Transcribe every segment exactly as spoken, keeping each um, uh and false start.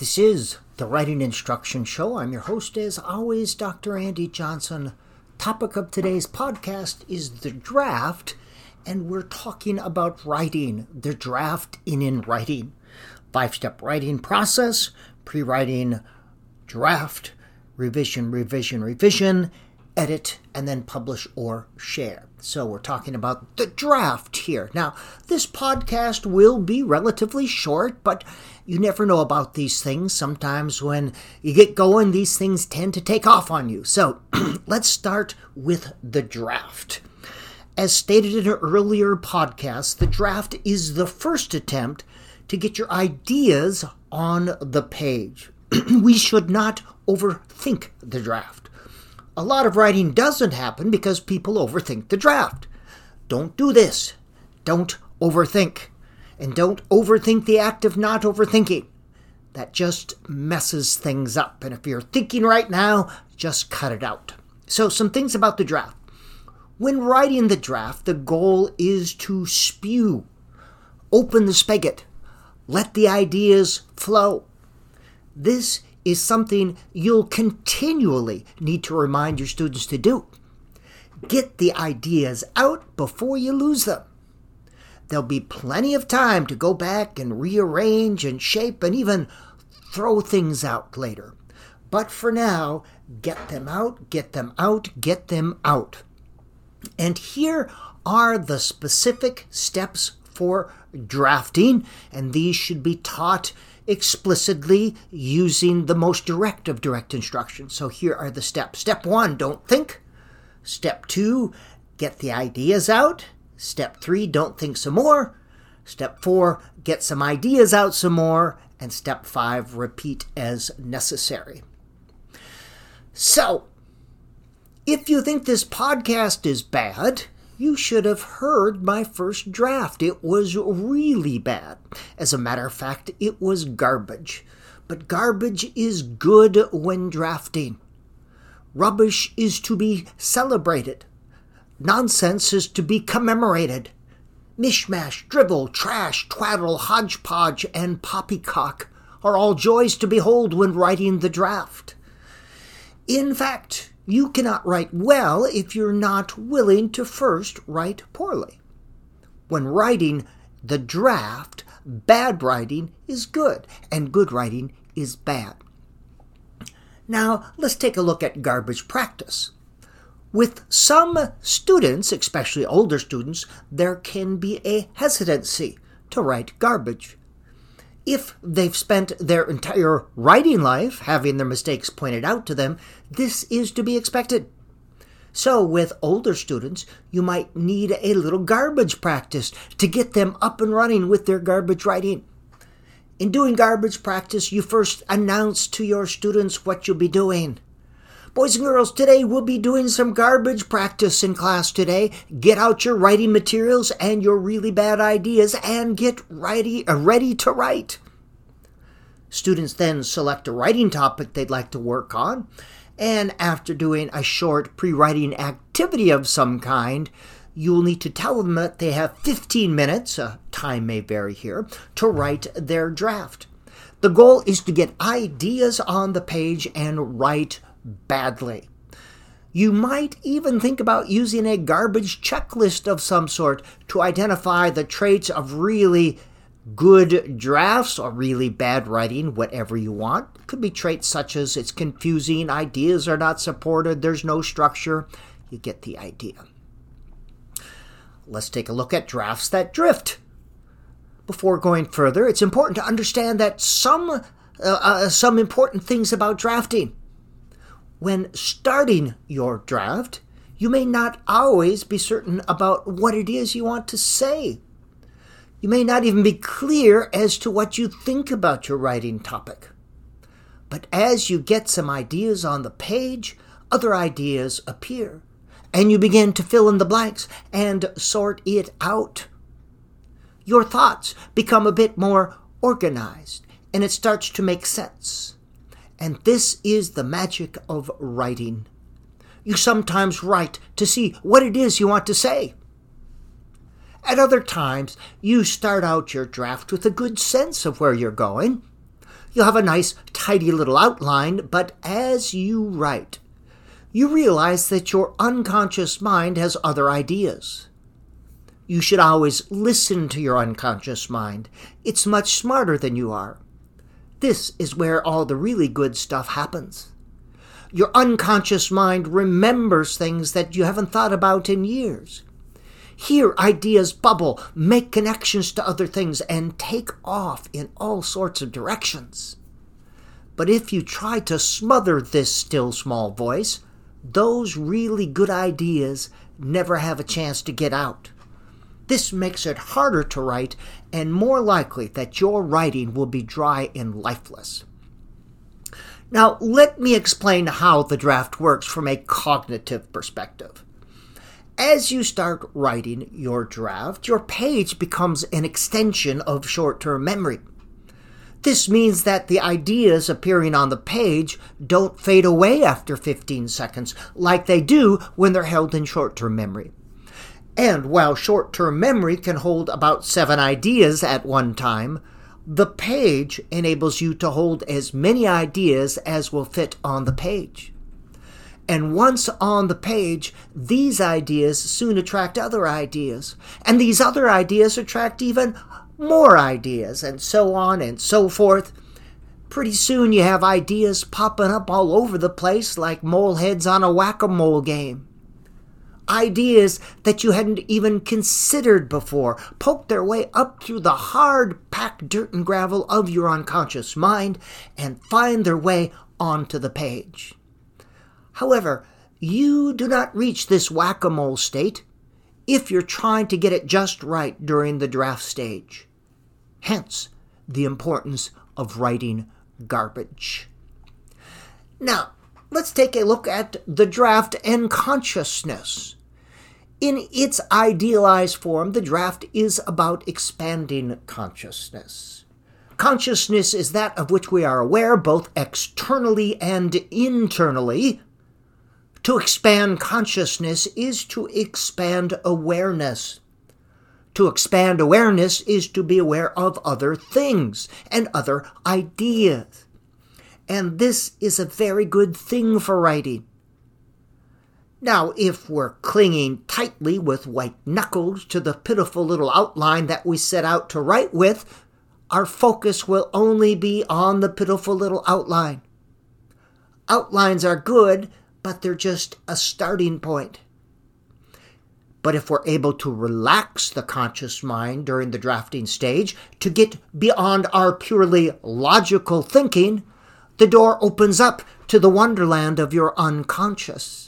This is the Writing Instruction Show. I'm your host, as always, Doctor Andy Johnson. Topic of today's podcast is the draft, and we're talking about writing, the draft in in writing. Five-step writing process, pre-writing, draft, revision, revision, revision, edit, and then publish or share. So we're talking about the draft here. Now, this podcast will be relatively short, but you never know about these things. Sometimes when you get going, these things tend to take off on you. So let's start with the draft. As stated in an earlier podcast, the draft is the first attempt to get your ideas on the page. We should not overthink the draft. A lot of writing doesn't happen because people overthink the draft. Don't do this. Don't overthink. And don't overthink the act of not overthinking. That just messes things up. And if you're thinking right now, just cut it out. So some things about the draft. When writing the draft, the goal is to spew. Open the spigot. Let the ideas flow. This is something you'll continually need to remind your students to do. Get the ideas out before you lose them. There'll be plenty of time to go back and rearrange and shape and even throw things out later. But for now, get them out, get them out, get them out. And here are the specific steps for drafting, and these should be taught explicitly using the most direct of direct instructions. So here are the steps. Step one, don't think. Step two, get the ideas out. Step three, don't think some more. Step four, get some ideas out some more. And step five, repeat as necessary. So, if you think this podcast is bad, you should have heard my first draft. It was really bad. As a matter of fact, it was garbage. But garbage is good when drafting. Rubbish is to be celebrated. Nonsense is to be commemorated. Mishmash, drivel, trash, twaddle, hodgepodge, and poppycock are all joys to behold when writing the draft. In fact, you cannot write well if you're not willing to first write poorly. When writing the draft, bad writing is good, and good writing is bad. Now, let's take a look at garbage practice. With some students, especially older students, there can be a hesitancy to write garbage. If they've spent their entire writing life having their mistakes pointed out to them, this is to be expected. So with older students, you might need a little garbage practice to get them up and running with their garbage writing. In doing garbage practice, you first announce to your students what you'll be doing. Boys and girls, today we'll be doing some garbage practice in class today. Get out your writing materials and your really bad ideas and get ready, uh, ready to write. Students then select a writing topic they'd like to work on. And after doing a short pre-writing activity of some kind, you'll need to tell them that they have fifteen minutes, uh, time may vary here, to write their draft. The goal is to get ideas on the page and write badly. You might even think about using a garbage checklist of some sort to identify the traits of really good drafts or really bad writing, whatever you want. It could be traits such as it's confusing, ideas are not supported, there's no structure. You get the idea. Let's take a look at drafts that drift. Before going further, it's important to understand that some, uh, uh, some important things about drafting. When starting your draft, you may not always be certain about what it is you want to say. You may not even be clear as to what you think about your writing topic. But as you get some ideas on the page, other ideas appear, and you begin to fill in the blanks and sort it out. Your thoughts become a bit more organized, and it starts to make sense. And this is the magic of writing. You sometimes write to see what it is you want to say. At other times, you start out your draft with a good sense of where you're going. You'll have a nice, tidy little outline, but as you write, you realize that your unconscious mind has other ideas. You should always listen to your unconscious mind. It's much smarter than you are. This is where all the really good stuff happens. Your unconscious mind remembers things that you haven't thought about in years. Here, ideas bubble, make connections to other things, and take off in all sorts of directions. But if you try to smother this still small voice, those really good ideas never have a chance to get out. This makes it harder to write and more likely that your writing will be dry and lifeless. Now, let me explain how the draft works from a cognitive perspective. As you start writing your draft, your page becomes an extension of short-term memory. This means that the ideas appearing on the page don't fade away after fifteen seconds, like they do when they're held in short-term memory. And while short-term memory can hold about seven ideas at one time, the page enables you to hold as many ideas as will fit on the page. And once on the page, these ideas soon attract other ideas. And these other ideas attract even more ideas, and so on and so forth. Pretty soon you have ideas popping up all over the place like mole heads on a whack-a-mole game. Ideas that you hadn't even considered before poke their way up through the hard-packed dirt and gravel of your unconscious mind and find their way onto the page. However, you do not reach this whack-a-mole state if you're trying to get it just right during the draft stage. Hence, the importance of writing garbage. Now, let's take a look at the draft and consciousness. In its idealized form, the draft is about expanding consciousness. Consciousness is that of which we are aware, both externally and internally. To expand consciousness is to expand awareness. To expand awareness is to be aware of other things and other ideas. And this is a very good thing for writing. Now, if we're clinging tightly with white knuckles to the pitiful little outline that we set out to write with, our focus will only be on the pitiful little outline. Outlines are good, but they're just a starting point. But if we're able to relax the conscious mind during the drafting stage to get beyond our purely logical thinking, the door opens up to the wonderland of your unconscious.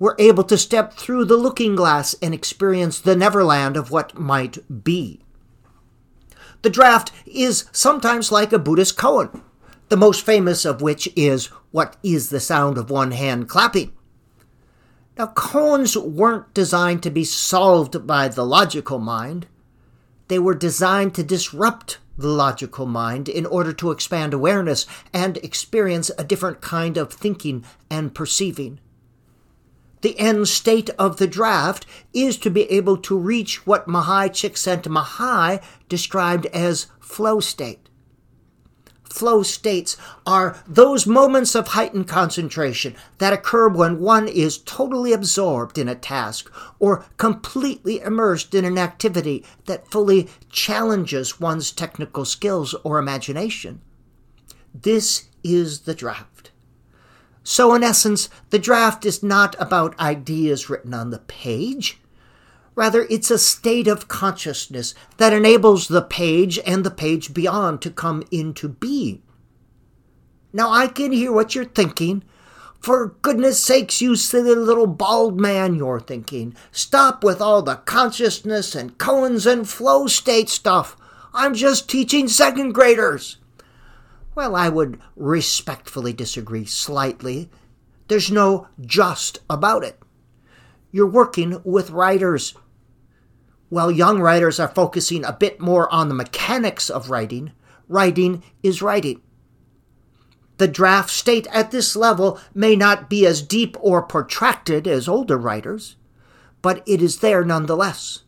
We're able to step through the looking glass and experience the neverland of what might be. The draft is sometimes like a Buddhist koan, the most famous of which is, "What is the sound of one hand clapping?" Now, koans weren't designed to be solved by the logical mind. They were designed to disrupt the logical mind in order to expand awareness and experience a different kind of thinking and perceiving. The end state of the draft is to be able to reach what Mihaly Csikszentmihalyi described as flow state. Flow states are those moments of heightened concentration that occur when one is totally absorbed in a task or completely immersed in an activity that fully challenges one's technical skills or imagination. This is the draft. So in essence, the draft is not about ideas written on the page. Rather, it's a state of consciousness that enables the page and the page beyond to come into being. Now, I can hear what you're thinking. For goodness sakes, you silly little bald man, you're thinking. Stop with all the consciousness and koans and flow state stuff. I'm just teaching second graders. Well, I would respectfully disagree slightly. There's no just about it. You're working with writers. While young writers are focusing a bit more on the mechanics of writing, writing is writing. The draft state at this level may not be as deep or protracted as older writers, but it is there nonetheless.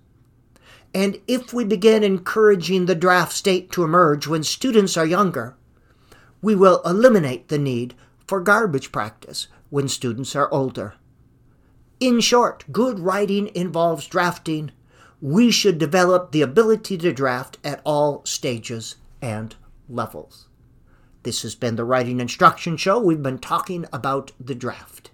And if we begin encouraging the draft state to emerge when students are younger, we will eliminate the need for garbage practice when students are older. In short, good writing involves drafting. We should develop the ability to draft at all stages and levels. This has been the Writing Instruction Show. We've been talking about the draft.